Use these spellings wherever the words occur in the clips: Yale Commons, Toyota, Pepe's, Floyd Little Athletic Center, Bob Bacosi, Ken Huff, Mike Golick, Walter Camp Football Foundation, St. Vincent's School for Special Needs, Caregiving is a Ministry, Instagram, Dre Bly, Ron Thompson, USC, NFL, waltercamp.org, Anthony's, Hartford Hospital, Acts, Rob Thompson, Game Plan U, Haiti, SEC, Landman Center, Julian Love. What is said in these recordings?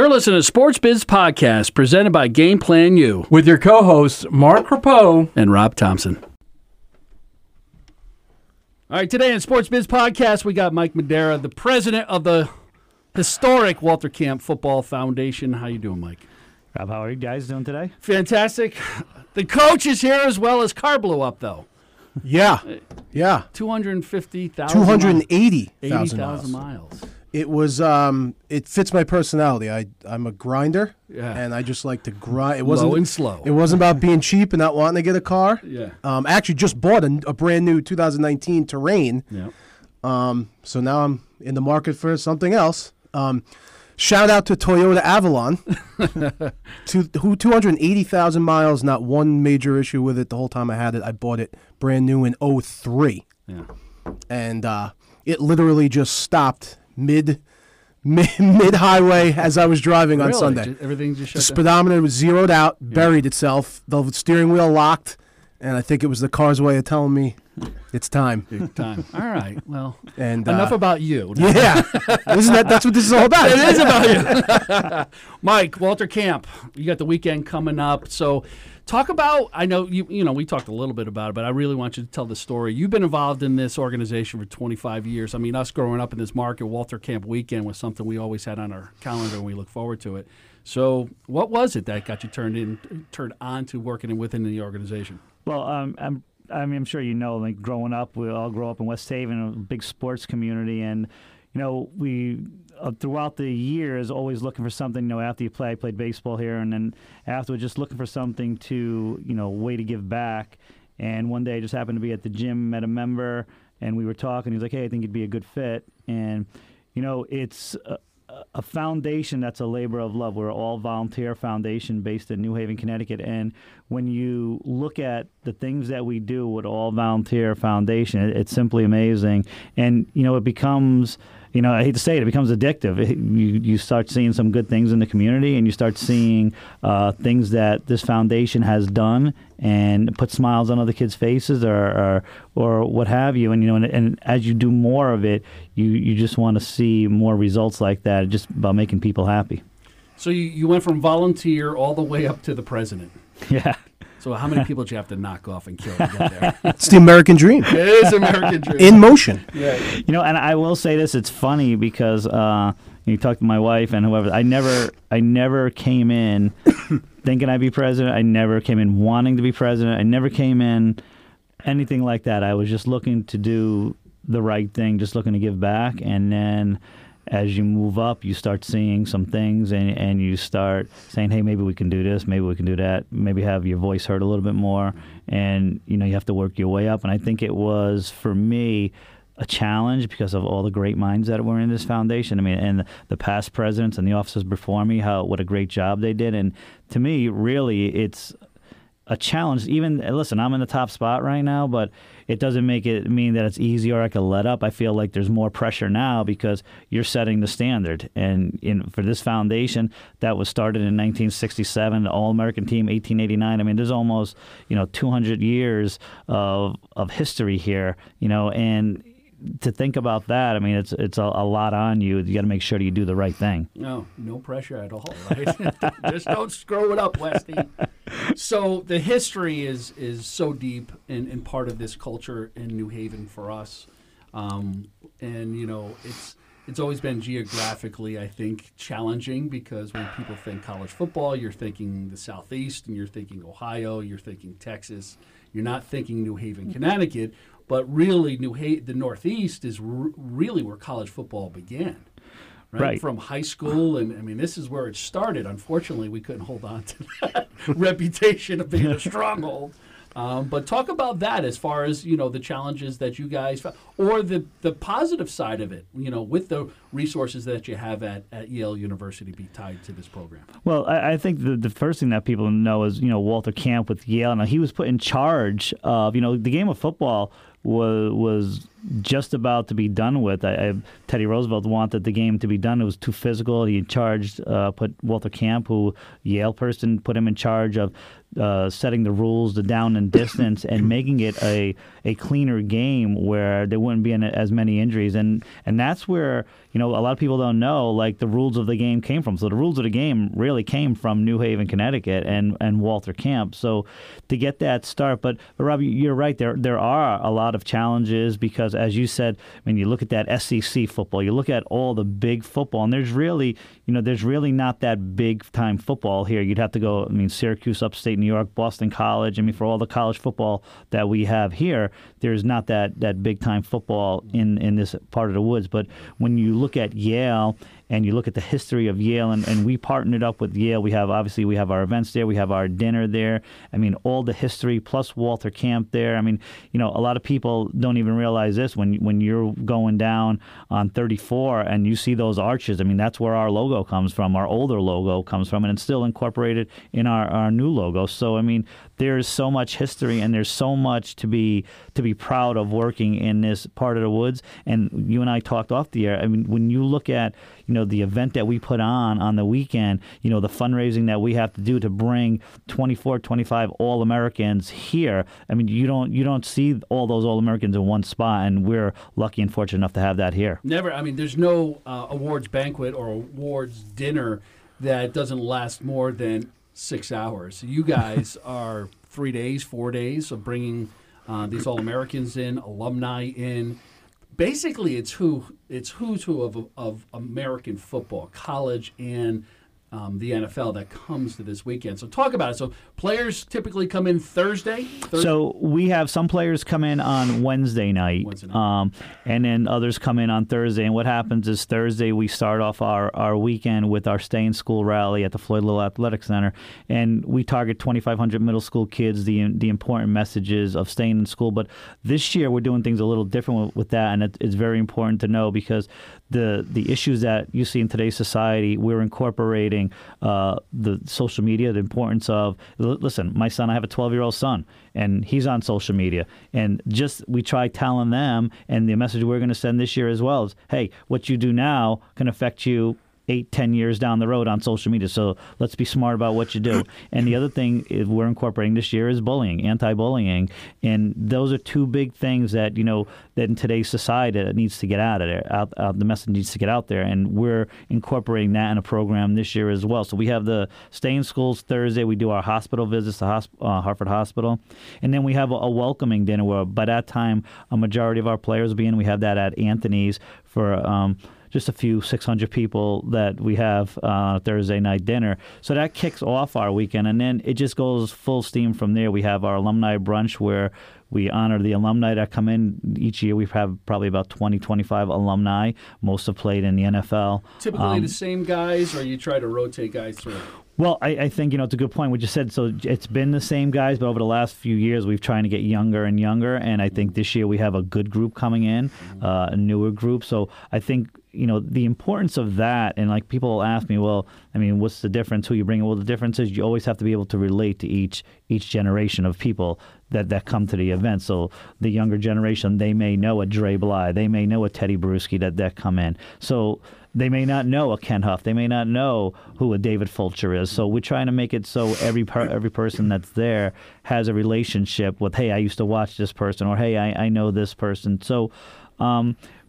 You're listening to Sports Biz Podcast, presented by Game Plan U, with your co-hosts Mark Rapeau and Rob Thompson. All right, today in Sports Biz Podcast, we got Mike Madera, the president of the historic Walter Camp Football Foundation. How you doing, Mike? Rob, how are you guys doing today? Fantastic. The coach is here as well. His car blew up, though. Yeah, yeah. 250,000 280,000 miles. It was. It fits my personality. I'm a grinder, and I just like to grind. It wasn't low and slow. It wasn't about being cheap and not wanting to get a car. Yeah. I actually just bought a brand new 2019 Terrain. Yeah. So now I'm in the market for something else. Shout out to Toyota Avalon. 280,000 miles, not one major issue with it the whole time I had it. I bought it brand new in 2003. Yeah. And it literally just stopped mid highway as I was driving on Sunday. Everything just shut down. The speedometer was zeroed out, buried itself, the steering wheel locked, and I think it was the car's way of telling me it's time. Big time. All right. Well, and enough about you. Yeah. Isn't that's what this is all about? It is about you. Mike, Walter Camp, you got the weekend coming up. So talk about, I know, you know, we talked a little bit about it, but I really want you to tell the story. You've been involved in this organization for 25 years. I mean, us growing up in this market, Walter Camp weekend was something we always had on our calendar, and we look forward to it. So what was it that got you turned on to working within the organization? Well, I'm sure you know, like growing up, we all grew up in West Haven, a big sports community, and you know, we throughout the years always looking for something. You know, after you play, I played baseball here, and then afterwards just looking for something to, you know, way to give back. And one day, I just happened to be at the gym, met a member, and we were talking. He was like, "Hey, I think you'd be a good fit." And you know, it's a foundation that's a labor of love. We're all volunteer foundation based in New Haven, Connecticut. And when you look at the things that we do with all volunteer foundation, it's simply amazing. And, you know, it becomes, you know, I hate to say it, it becomes addictive. You start seeing some good things in the community, and you start seeing things that this foundation has done and put smiles on other kids' faces or what have you. And, you know, and as you do more of it, you just want to see more results like that, just about making people happy. So you went from volunteer all the way up to the president. Yeah. So how many people do you have to knock off and kill to get there? It's the American dream. It is the American dream. In motion. Yeah. You know, and I will say this, it's funny because you talk to my wife and whoever, I never came in thinking I'd be president. I never came in wanting to be president. I never came in anything like that. I was just looking to do the right thing, just looking to give back. And then as you move up, you start seeing some things, and you start saying, hey, maybe we can do this, maybe we can do that, maybe have your voice heard a little bit more. And, you know, you have to work your way up. And I think it was, for me, a challenge because of all the great minds that were in this foundation. I mean, and the past presidents and the officers before me, what a great job they did. And to me, really, it's a challenge. Even, listen, I'm in the top spot right now, but it doesn't make it mean that it's easy or I can let up. I feel like there's more pressure now because you're setting the standard. And for this foundation that was started in 1967, the All-American team 1889, I mean, there's almost, you know, 200 years of history here, you know, and to think about that, I mean, it's a lot on you. You got to make sure you do the right thing. No pressure at all, right? Just don't screw it up, Westy. So the history is so deep and part of this culture in New Haven for us. And, you know, it's always been geographically, I think, challenging because when people think college football, you're thinking the Southeast and you're thinking Ohio, you're thinking Texas. You're not thinking New Haven, Connecticut. But really, the Northeast is really where college football began, right? From high school, and I mean, this is where it started. Unfortunately, we couldn't hold on to that reputation of being a stronghold. But talk about that as far as, you know, the challenges that you guys found, or the positive side of it, you know, with the resources that you have at Yale University be tied to this program. Well, I think the first thing that people know is, you know, Walter Camp with Yale. Now, he was put in charge of, you know, the game of football was just about to be done with. Teddy Roosevelt wanted the game to be done. It was too physical. He charged, put Walter Camp, who Yale person, put him in charge of setting the rules, the down and distance, and making it a cleaner game where there wouldn't be as many injuries. And that's where, you know, a lot of people don't know, like, the rules of the game came from. So the rules of the game really came from New Haven, Connecticut and Walter Camp. So to get that start, but Rob, you're right. There are a lot of challenges because, as you said, I mean, you look at that SEC football, you look at all the big football, and there's really not that big time football here. You'd have to go, I mean, Syracuse, upstate New York, Boston College. I mean, for all the college football that we have here, there's not that big time football in this part of the woods. But when you look at Yale and you look at the history of Yale, and we partnered up with Yale. We have our events there. We have our dinner there. I mean, all the history plus Walter Camp there. I mean, you know, a lot of people don't even realize this. When you're going down on 34 and you see those arches, I mean, that's where our logo comes from. Our older logo comes from, and it's still incorporated in our new logo. So, I mean, there's so much history, and there's so much to be proud of working in this part of the woods. And you and I talked off the air. I mean, when you look at, you know, the event that we put on the weekend, you know, the fundraising that we have to do to bring 24, 25 All-Americans here. I mean, you don't see all those All-Americans in one spot, and we're lucky and fortunate enough to have that here. Never. I mean, there's no awards banquet or awards dinner that doesn't last more than 6 hours. You guys are 3 days, 4 days of bringing these All-Americans in, alumni in. Basically, it's who's who of American football, college and the NFL that comes to this weekend. So talk about it. So players typically come in Thursday? So we have some players come in on Wednesday night. And then others come in on Thursday. And what happens is Thursday we start off our weekend with our Stay in School rally at the Floyd Little Athletic Center. And we target 2,500 middle school kids, the important messages of staying in school. But this year we're doing things a little different with that, and it's very important to know because the issues that you see in today's society, we're incorporating the social media, the importance of, listen, my son, I have a 12-year-old son, and he's on social media. And just we try telling them, and the message we're going to send this year as well is, hey, what you do now can affect you 8-10 years down the road on social media. So let's be smart about what you do. And the other thing we're incorporating this year is bullying, anti-bullying. And those are two big things that, you know, that in today's society it needs to get out of there. The message needs to get out there. And we're incorporating that in a program this year as well. So we have the Stay in Schools Thursday. We do our hospital visits to Hartford Hospital. And then we have a welcoming dinner where by that time a majority of our players will be in. We have that at Anthony's for just a few 600 people that we have Thursday night dinner. So that kicks off our weekend, and then it just goes full steam from there. We have our alumni brunch where we honor the alumni that come in. Each year we have probably about 20, 25 alumni. Most have played in the NFL. Typically the same guys, or you try to rotate guys through? Well, I think, you know, it's a good point what you said. So it's been the same guys, but over the last few years, we've tried to get younger and younger. And I think this year we have a good group coming in, a newer group. So I think, you know, the importance of that, and like people ask me, well, I mean, what's the difference? Who you bring? Well, the difference is you always have to be able to relate to each generation of people that come to the event. So the younger generation, they may know a Dre Bly, they may know a Teddy Bruschi that come in. So they may not know a Ken Huff. They may not know who a David Fulcher is. So we're trying to make it so every person that's there has a relationship with, hey, I used to watch this person, or hey, I know this person. So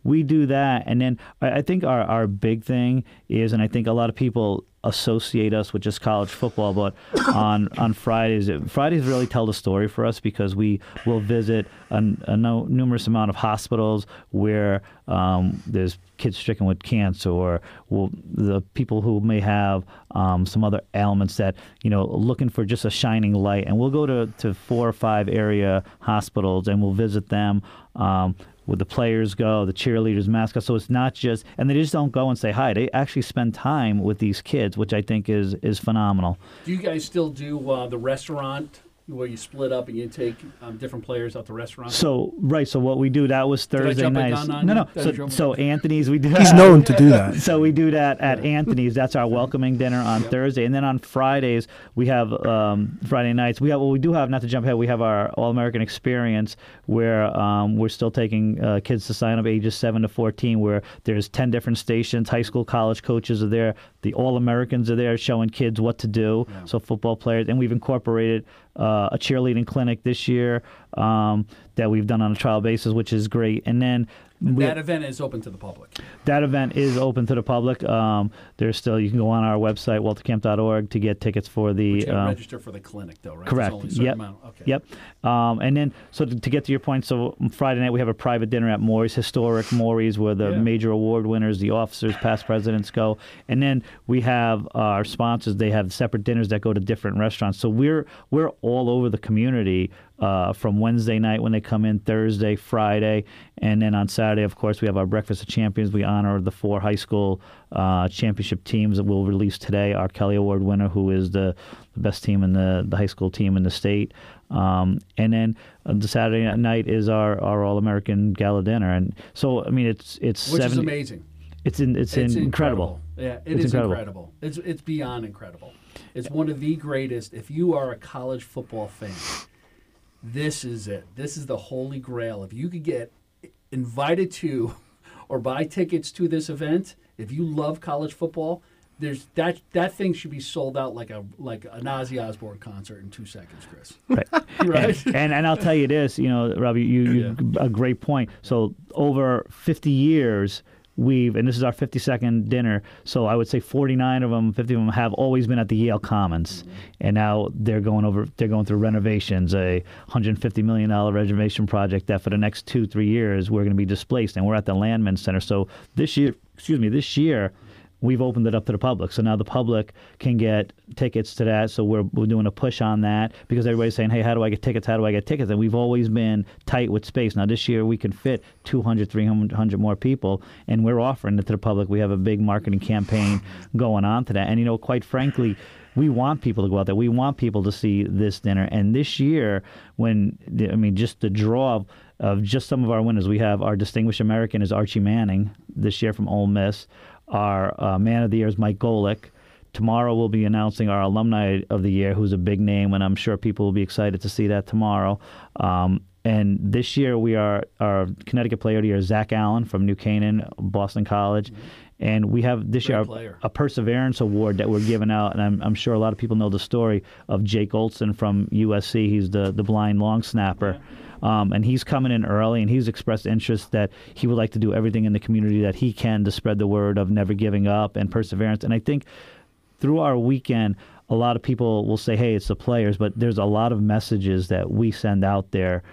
we do that. And then I think our big thing is, and I think a lot of people associate us with just college football, but on Fridays really tell the story for us because we will visit a numerous amount of hospitals where there's kids stricken with cancer, or the people who may have some other ailments that, you know, looking for just a shining light. And we'll go to 4 or 5 area hospitals, and we'll visit them. Where the players go, the cheerleaders, mascots. So it's not just, and they just don't go and say hi. They actually spend time with these kids, which I think is phenomenal. Do you guys still do the restaurant where you split up and you take different players out to restaurants. So right, so what we do, that was Thursday nights. So Anthony's, we do. He's known to do that. So we do that at Anthony's. That's our welcoming dinner on Thursday, and then on Fridays we have Friday nights. We have well, we do have not to jump ahead. We have our All American Experience where we're still taking kids to sign up ages 7 to 14. Where there's 10 different stations. High school, college coaches are there. The All Americans are there showing kids what to do. Yeah. So football players, and we've incorporated a cheerleading clinic this year that we've done on a trial basis, which is great. And then that event is open to the public. That event is open to the public. There's still, you can go on our website, waltercamp.org, to get tickets for the. But you gotta register for the clinic, though, right? Correct. There's only a certain amount. Okay. Yep. And then, so to get to your point, so Friday night we have a private dinner at Morey's, historic Morey's, where the major award winners, the officers, past presidents go. And then we have our sponsors. They have separate dinners that go to different restaurants. So we're all over the community. From Wednesday night when they come in, Thursday, Friday, and then on Saturday, of course, we have our Breakfast of Champions. We honor the 4 high school championship teams that we'll release today. Our Kelly Award winner, who is the best team in the high school team in the state. And then the Saturday night is our All-American Gala Dinner. And so, I mean, it's which 70, is amazing. It's incredible. Yeah, it's incredible. It's beyond incredible. It's one of the greatest. If you are a college football fan, this is it. This is the holy grail. If you could get invited to or buy tickets to this event, if you love college football, there's that thing should be sold out like a Ozzy Osbourne concert in 2 seconds, Chris. Right. Right? And I'll tell you this, you know, Robbie, you a great point. So over 50 years, and this is our 52nd dinner, so I would say 49 of them, 50 of them have always been at the Yale Commons, and now they're going through renovations, a $150 million renovation project that for the next 2-3 years we're going to be displaced, and we're at the Landman Center. So this year we've opened it up to the public, so now the public can get tickets to that. So we're doing a push on that because everybody's saying, hey, how do I get tickets, and we've always been tight with space. Now this year we can fit 200-300 more people, and we're offering it to the public. We have a big marketing campaign going on to that, and you know, quite frankly, we want people to go out there. We want people to see this dinner. And this year, just the draw of just some of our winners, we have our Distinguished American is Archie Manning this year from Ole Miss. Our Man of the Year is Mike Golick. Tomorrow we'll be announcing our Alumni of the Year, who's a big name, and I'm sure people will be excited to see that tomorrow. And this year our Connecticut Player of the Year is Zach Allen from New Canaan, Boston College. Mm-hmm. And we have this year a Perseverance Award that we're giving out, and I'm sure a lot of people know the story of Jake Olson from USC. He's the blind long snapper. Yeah. And he's coming in early, and he's expressed interest that he would like to do everything in the community that he can to spread the word of never giving up and perseverance. And I think through our weekend, a lot of people will say, hey, it's the players, but there's a lot of messages that we send out there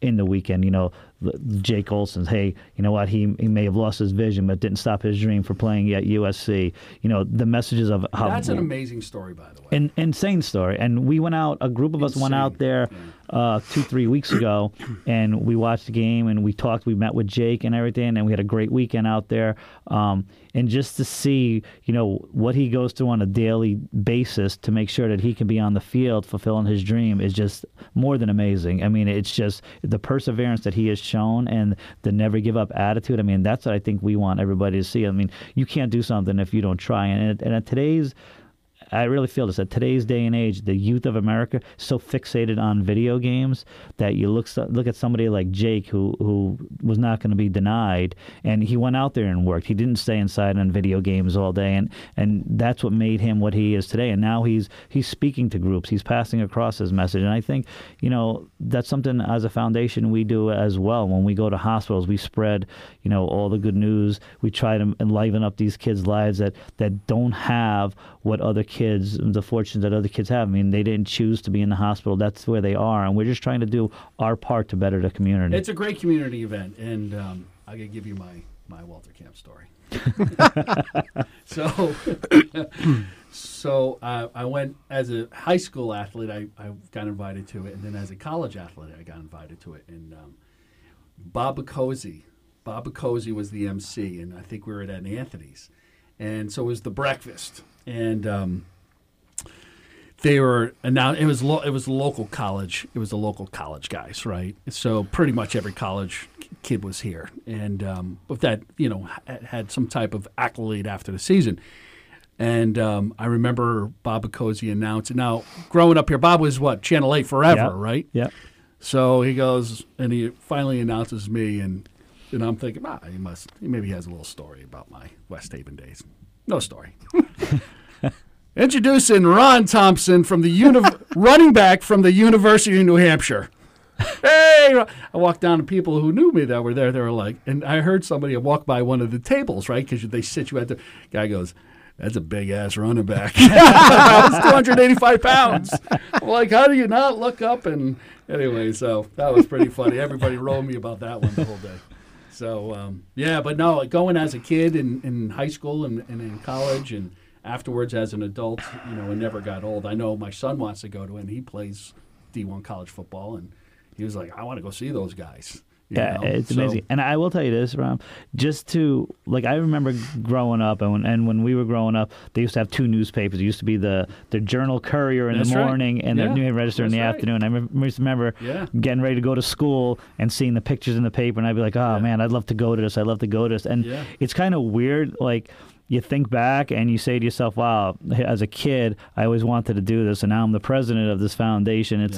in the weekend. You know, Jake Olson's, hey, you know what, he may have lost his vision but didn't stop his dream for playing at USC. You know, the messages of how... That's an amazing story, by the way. An insane story. And we went out, a group of us went out there 2-3 weeks ago, and we watched the game and we talked, we met with Jake and everything, and we had a great weekend out there. And just to see, you know, what he goes through on a daily basis to make sure that he can be on the field fulfilling his dream is just more than amazing. I mean, it's just the perseverance that he has shown and the never give up attitude. I mean, that's what I think we want everybody to see. I mean, you can't do something if you don't try. And at today's, I really feel this, at today's day and age, the youth of America is so fixated on video games that you look at somebody like Jake who was not going to be denied, and he went out there and worked. He didn't stay inside on video games all day, and that's what made him what he is today. And now he's speaking to groups. He's passing across his message. And I think, you know, that's something as a foundation we do as well. When we go to hospitals, we spread, you know, all the good news. We try to enliven up these kids' lives that don't have what other kids, the fortune that other kids have. I mean, they didn't choose to be in the hospital. That's where they are, and we're just trying to do our part to better the community. It's a great community event, and I'm going to give you my Walter Camp story. So I went as a high school athlete. I got invited to it, and then as a college athlete, I got invited to it. And Bob Bacosi was the MC, and I think we were at an Anthony's. And so it was the breakfast. And they were announced. It was the local college guys, right? So pretty much every college kid was here, and but that had some type of accolade after the season. And I remember Bob Bacosi announced it. Now, growing up here, Bob was what, Channel 8 forever, right? Yeah. So he goes and he finally announces me, and I'm thinking, he maybe has a little story about my West Haven days. No story. Introducing Ron Thompson, from the running back from the University of New Hampshire. Hey, I walked down to people who knew me that were there. They were like, and I heard somebody walk by one of the tables, right? Because they sit you at the guy goes, "That's a big ass running back." I was 285 pounds. I'm like, how do you not look up? And anyway, so that was pretty funny. Everybody rolled me about that one the whole day. So but no, going as a kid in high school and in college and afterwards, as an adult, it never got old. I know my son wants to go to it, and he plays D1 college football, and he was like, I want to go see those guys. It's amazing. And I will tell you this, Ron, I remember growing up, and when we were growing up, they used to have two newspapers. It used to be the Journal Courier in the morning and the New Haven Register in the afternoon. I just remember getting ready to go to school and seeing the pictures in the paper, and I'd be like, oh, man, I'd love to go to this. And it's kind of weird, you think back and you say to yourself, wow, as a kid, I always wanted to do this, and now I'm the president of this foundation. It's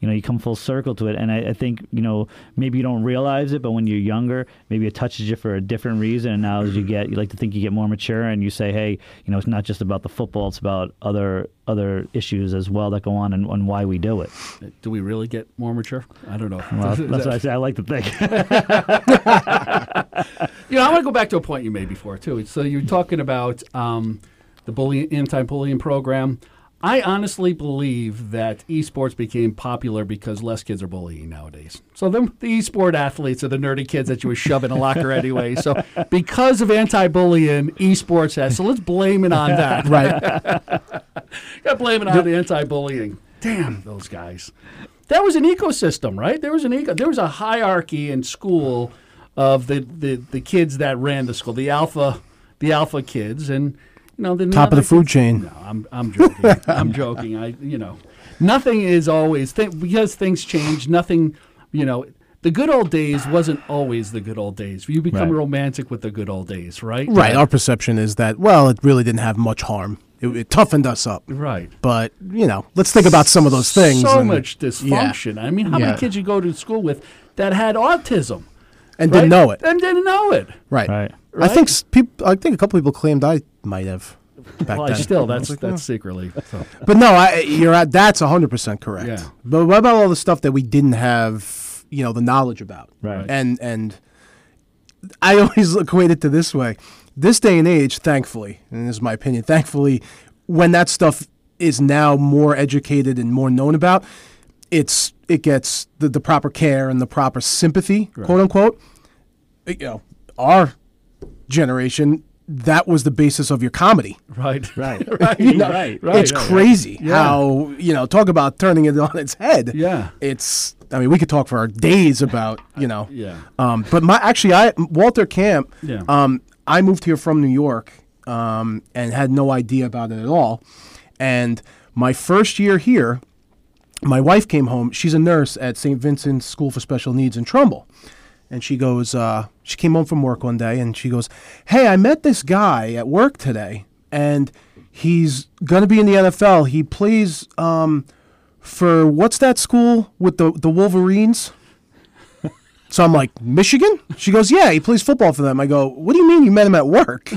you come full circle to it. And I think, maybe you don't realize it, but when you're younger, maybe it touches you for a different reason. And now as you like to think you get more mature and you say, hey, it's not just about the football, it's about other issues as well that go on and why we do it. Do we really get more mature? I don't know. Well, that's what I say. I like to think. I want to go back to a point you made before, too. So you talking about the anti-bullying program. I honestly believe that esports became popular because less kids are bullying nowadays. So the esport athletes are the nerdy kids that you would shove in a locker anyway. So because of anti-bullying, esports has. So let's blame it on that. Right. Got to blame it on the anti-bullying. Damn those guys. That was an ecosystem, right? There was a hierarchy in school of the kids that ran the school, the alpha kids, and the top of the food chain. No, I'm joking. Nothing is always because things change. Nothing, the good old days wasn't always the good old days. You become romantic with the good old days, right? Right. Our perception is that it really didn't have much harm. It toughened us up. Right. But, let's think about some of those things. So much dysfunction. Yeah. I mean, how many kids you go to school with that had autism? And didn't know it. Right. I think a couple people claimed I might have back then. Still, that's secretly. So. But no, that's 100% correct. Yeah. But what about all the stuff that we didn't have, the knowledge about? Right. And I always equate it to this way. This day and age, thankfully, and this is my opinion, thankfully, when that stuff is now more educated and more known about, it gets the proper care and the proper sympathy, quote unquote. Our generation, that was the basis of your comedy. Right. It's crazy how, talk about turning it on its head. Yeah. We could talk for days about, But Walter Camp, I moved here from New York and had no idea about it at all. And my first year here, my wife came home. She's a nurse at St. Vincent's School for Special Needs in Trumbull. And she goes, she came home from work one day, and she goes, hey, I met this guy at work today, and he's going to be in the NFL. He plays for, what's that school with the Wolverines? So I'm like, Michigan? She goes, yeah, he plays football for them. I go, what do you mean you met him at work?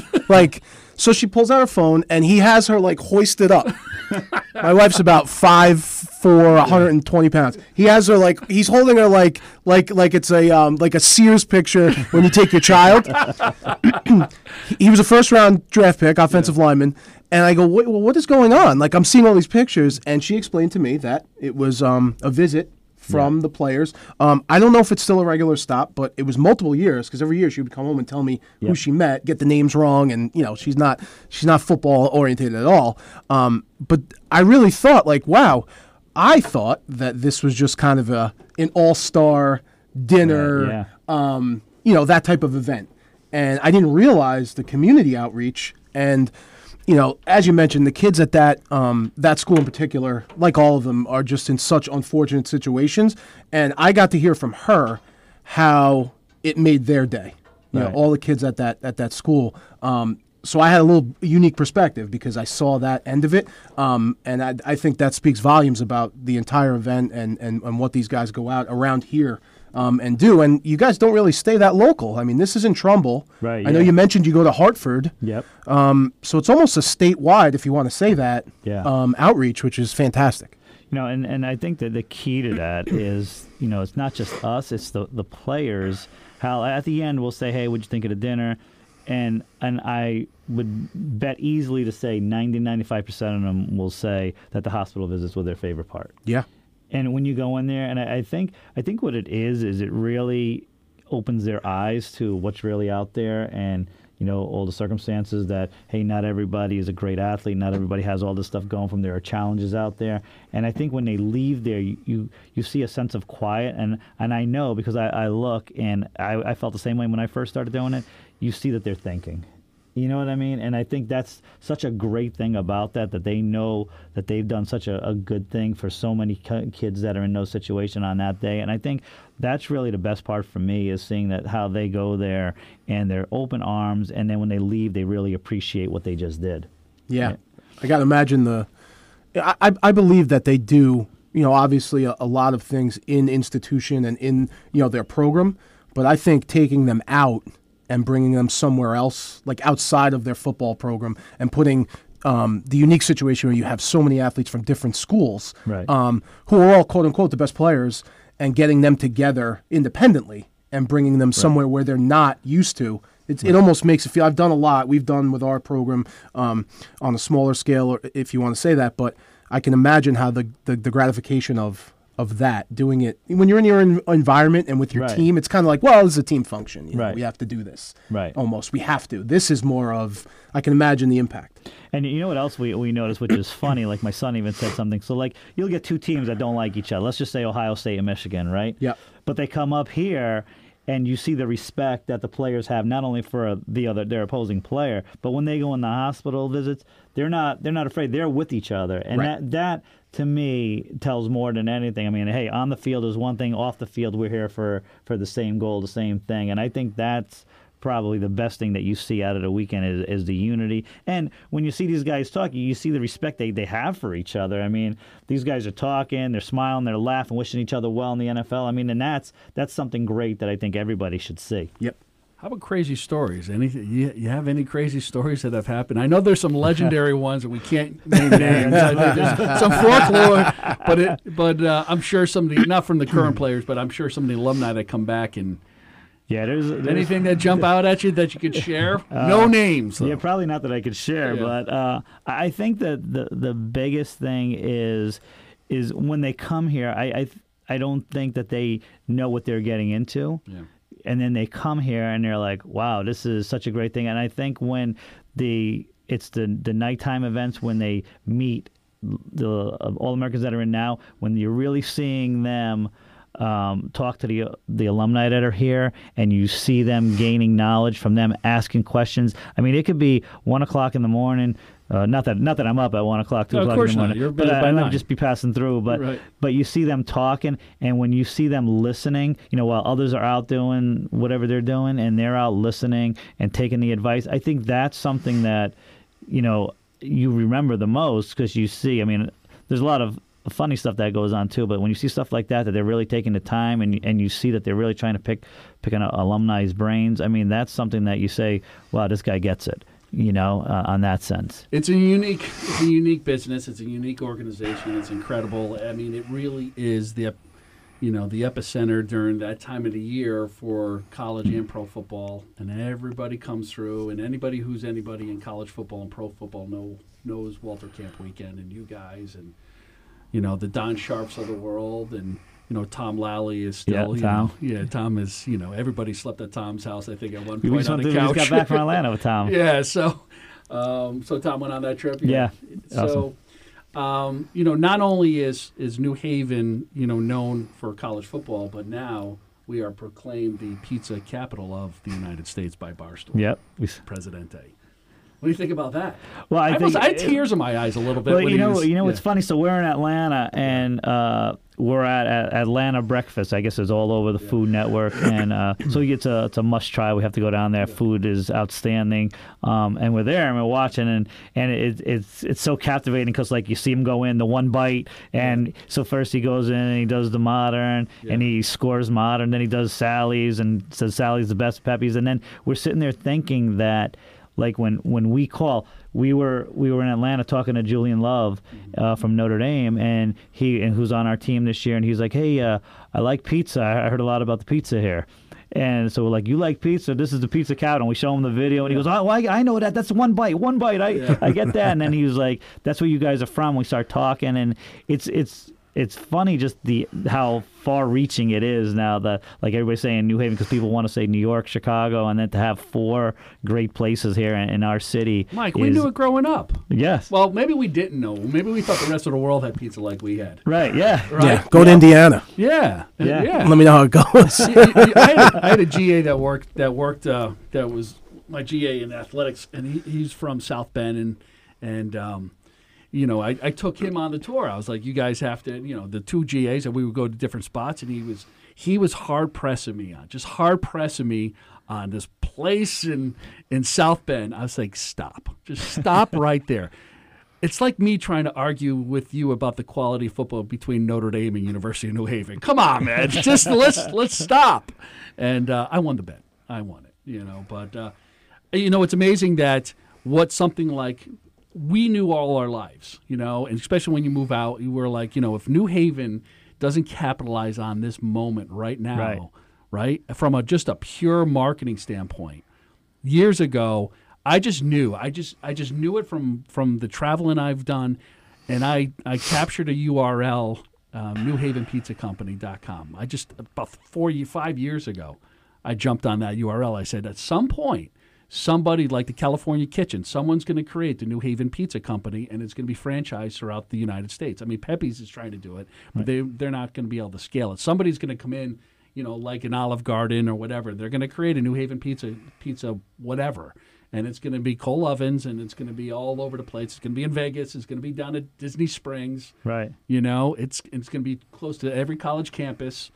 So she pulls out her phone, and he has her, hoisted up. My wife's about 5'4", 120 pounds. He has her, he's holding her, like it's a Sears picture when you take your child. He was a first-round draft pick, offensive lineman. And I go, well, what is going on? I'm seeing all these pictures. And she explained to me that it was a visit from the players. I don't know if it's still a regular stop, but it was multiple years, because every year she would come home and tell me who she met, get the names wrong, and she's not football oriented at all. But I really thought, wow, I thought that this was just kind of an all-star dinner, that type of event, and I didn't realize the community outreach. And you know, as you mentioned, the kids at that that school in particular, like all of them, are just in such unfortunate situations. And I got to hear from her how it made their day. You know, all the kids at that school. So I had a little unique perspective because I saw that end of it, and I think that speaks volumes about the entire event and what these guys go out around here and do. And you guys don't really stay that local. I mean, this is in Trumbull. Right. Yeah. I know you mentioned you go to Hartford. Yep. So it's almost a statewide, if you want to say that, outreach, which is fantastic. You know, and I think that the key to that is, you know, it's not just us, it's the players. How at the end we'll say, hey, what'd you think of the dinner? And I would bet easily to say 90, 95% of them will say that the hospital visits were their favorite part. Yeah. And when you go in there, and I think what it is it really opens their eyes to what's really out there and, you know, all the circumstances that, hey, not everybody is a great athlete. Not everybody has all this stuff going for them. There are challenges out there. And I think when they leave there, you see a sense of quiet. And I know because I look, and I felt the same way when I first started doing it. You see that they're thinking. You know what I mean? And I think that's such a great thing about that they know that they've done such a good thing for so many kids that are in no situation on that day. And I think that's really the best part for me is seeing that how they go there and they're open arms. And then when they leave, they really appreciate what they just did. Yeah. Right? I got to imagine I believe that they do, you know, obviously a lot of things in institution and in, you know, their program. But I think taking them out and bringing them somewhere else, like outside of their football program, and putting the unique situation where you have so many athletes from different schools who are all, quote-unquote, the best players, and getting them together independently and bringing them somewhere where they're not used to. It almost makes it feel – I've done a lot. We've done with our program on a smaller scale, if you want to say that, but I can imagine how the gratification of that, doing it. When you're in your environment and with your team, it's kind of like, well, this is a team function. You know, we have to do this. Right. Almost. We have to. This is more of, I can imagine the impact. And you know what else we noticed, which is funny, like my son even said something. So, like, you'll get two teams that don't like each other. Let's just say Ohio State and Michigan, right? Yeah. But they come up here, and you see the respect that the players have, not only for their opposing player, but when they go in the hospital visits, they're not afraid. They're with each other. And that to me, tells more than anything. I mean, hey, on the field is one thing. Off the field, we're here for the same goal, the same thing. And I think that's probably the best thing that you see out of the weekend is the unity. And when you see these guys talking, you see the respect they have for each other. I mean, these guys are talking, they're smiling, they're laughing, wishing each other well in the NFL. I mean, and that's something great that I think everybody should see. Yep. How about crazy stories? You have any crazy stories that have happened? I know there's some legendary ones, and we can't name names. There's some folklore, but I'm sure somebody, not from the current players, but I'm sure some of the alumni that come back and. Yeah, there's anything that jump out at you that you could share? No names. Though. Yeah, probably not that I could share, but I think that the biggest thing is when they come here, I don't think that they know what they're getting into. Yeah. And then they come here and they're like, wow, this is such a great thing. And I think when it's the nighttime events when they meet the All-Americans that are in now, when you're really seeing them talk to the alumni that are here and you see them gaining knowledge from them, asking questions. I mean, it could be 1 o'clock in the morning. Not that I'm up at 1 o'clock, 2 o'clock in the morning. You're busy by 9. I might just be passing through. But you see them talking, and when you see them listening, you know, while others are out doing whatever they're doing, and they're out listening and taking the advice, I think that's something that, you know, you remember the most because you see, I mean, there's a lot of funny stuff that goes on too, but when you see stuff like that they're really taking the time and you see that they're really trying to pick an alumni's brains, I mean, that's something that you say, wow, this guy gets it. You know, on that sense, it's a unique business. It's a unique organization. It's incredible. I mean, it really is the epicenter during that time of the year for college and pro football. And everybody comes through, and anybody who's anybody in college football and pro football knows Walter Camp Weekend and you guys, and you know the Don Sharps of the world, and. You know, Tom Lally is still. Tom is. You know, everybody slept at Tom's house. I think at one point on the couch. We just got back from Atlanta with Tom. Yeah, so Tom went on that trip. Yeah. Awesome. So, you know, not only is New Haven, you know, known for college football, but now we are proclaimed the pizza capital of the United States by Barstool. Yep. Presidente. What do you think about that? Well, I had tears in my eyes a little bit. Well, you know what's funny? So we're in Atlanta, and we're at Atlanta Breakfast. I guess it's all over the Food Network, and so it's a must try. We have to go down there. Yeah. Food is outstanding, and we're there and we're watching, and it's so captivating because like you see him go in the one bite, and so first he goes in and he does the modern, and he scores modern, then he does Sally's and says Sally's the best Pepe's, and then we're sitting there thinking that. Like when we call, we were in Atlanta talking to Julian Love from Notre Dame, and who's on our team this year, and he's like, hey, I like pizza. I heard a lot about the pizza here. And so we're like, you like pizza? This is the pizza cow. And we show him the video, and he goes, oh, I know that. That's one bite. I get that. And then he was like, that's where you guys are from. We start talking, and it's funny just how far-reaching it is now that, like everybody's saying, New Haven, because people want to say New York, Chicago, and then to have four great places here in our city. Mike, we knew it growing up. Yes. Well, maybe we didn't know. Maybe we thought the rest of the world had pizza like we had. Right, yeah. Right? Yeah. Go to Indiana. Yeah. Yeah. Yeah. Let me know how it goes. I had a GA that was my GA in athletics, and he's from South Bend, and you know, I took him on the tour. I was like, you guys have to, you know, the two GAs, and we would go to different spots, and he was hard pressing me on this place in South Bend. I was like, stop. Just stop right there. It's like me trying to argue with you about the quality of football between Notre Dame and University of New Haven. Come on, man. Just let's stop. And I won the bet. I won it, you know. But, you know, it's amazing that what something like – we knew all our lives, you know, and especially when you move out, you were like, you know, if New Haven doesn't capitalize on this moment right now, right from just a pure marketing standpoint, years ago, I just knew it from the traveling I've done, and I captured a URL, newhavenpizzacompany.com. I just, about 4 or 5 years ago, I jumped on that URL. I said, at some point, somebody like the California Kitchen, someone's going to create the New Haven Pizza Company, and it's going to be franchised throughout the United States. I mean, Pepe's is trying to do it, but they're not going to be able to scale it. Somebody's going to come in, you know, like an Olive Garden or whatever. They're going to create a New Haven pizza whatever, and it's going to be coal ovens, and it's going to be all over the place. It's going to be in Vegas. It's going to be down at Disney Springs. Right. You know, it's going to be close to every college campus.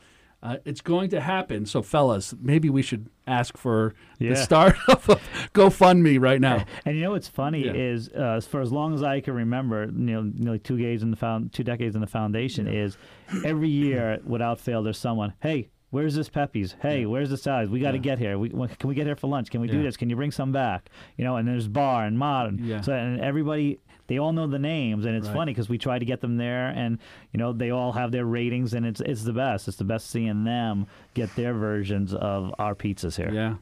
It's going to happen. So, fellas, maybe we should ask for the start of GoFundMe right now. And you know what's funny is for as long as I can remember, you know, nearly 2 decades in the foundation, is every year without fail there's someone, hey, where's this Pepe's? Hey, where's the Sally's? We got to get here. Can we get here for lunch? Can we do this? Can you bring some back? You know, and there's bar and modern. Yeah. So, and everybody, they all know the names, and it's funny because we try to get them there, and you know they all have their ratings, and it's the best. It's the best seeing them get their versions of our pizzas here. Yeah.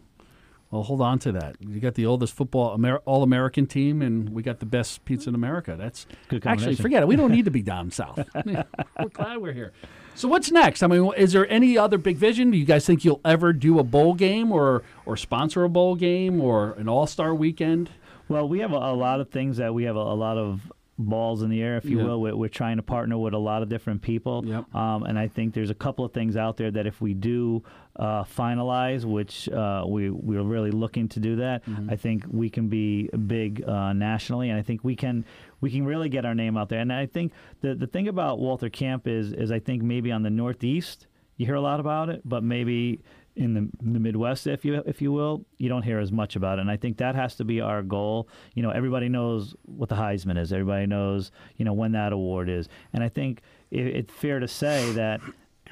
Well, hold on to that. You got the oldest football all-American team, and we got the best pizza in America. That's good combination. Actually, forget it. We don't need to be down south. We're glad we're here. So what's next? I mean, is there any other big vision? Do you guys think you'll ever do a bowl game or sponsor a bowl game or an all-star weekend? Well, we have a lot of things that we have a lot of balls in the air, if you will. We're trying to partner with a lot of different people, and I think there's a couple of things out there that if we do finalize, which we're really looking to do that, I think we can be big nationally, and I think we can really get our name out there. And I think the thing about Walter Camp is I think maybe on the Northeast you hear a lot about it, but maybe in the Midwest, if you will, you don't hear as much about it. And I think that has to be our goal. You know, everybody knows what the Heisman is. Everybody knows, you know, when that award is. And I think it's fair to say that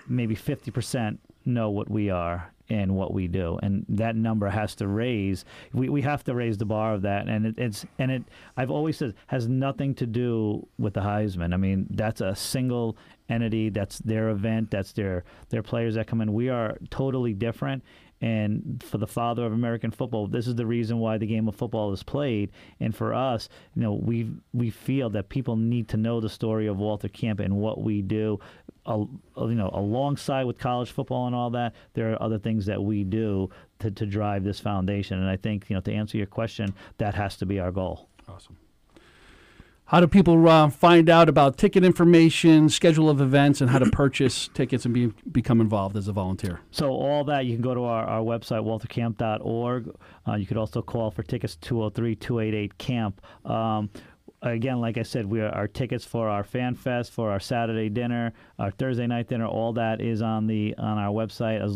maybe 50% know what we are and what we do. And that number has to raise. We have to raise the bar of that. And it I've always said, has nothing to do with the Heisman. I mean, that's a single entity, that's their event, that's their players that come in. We are totally different, and for the father of American football, this is the reason why the game of football is played. And for us, you know, we feel that people need to know the story of Walter Camp and what we do. You know, alongside with college football and all that, there are other things that we do to drive this foundation. And I think, you know, to answer your question, that has to be our goal. Awesome. How do people find out about ticket information, schedule of events, and how to purchase tickets and become involved as a volunteer? So all that, you can go to our website, waltercamp.org. You could also call for tickets, 203-288-CAMP. Again, like I said, our tickets for our Fan Fest, for our Saturday dinner, our Thursday night dinner, all that is on our website, as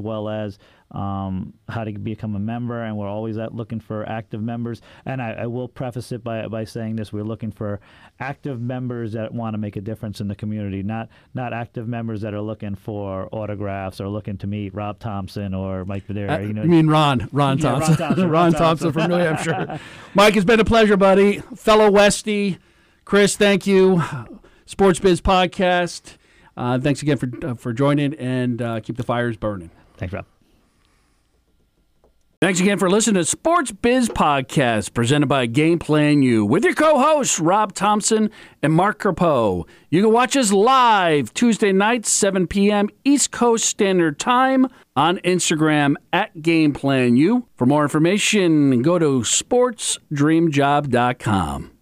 well as how to become a member, and we're always looking for active members. And I will preface it by saying this: we're looking for active members that want to make a difference in the community, not active members that are looking for autographs or looking to meet Rob Thompson or Mike Badera. You mean Ron Thompson? Yeah, Ron Thompson from New Hampshire. Mike, it's been a pleasure, buddy. Fellow Westie, Chris, thank you. Sports Biz Podcast. Thanks again for joining, and keep the fires burning. Thanks, Rob. Thanks again for listening to Sports Biz Podcast, presented by Game Plan U, with your co-hosts, Rob Thompson and Mark Carpeau. You can watch us live Tuesday nights, 7 p.m. East Coast Standard Time, on Instagram at Game Plan U. For more information, go to sportsdreamjob.com.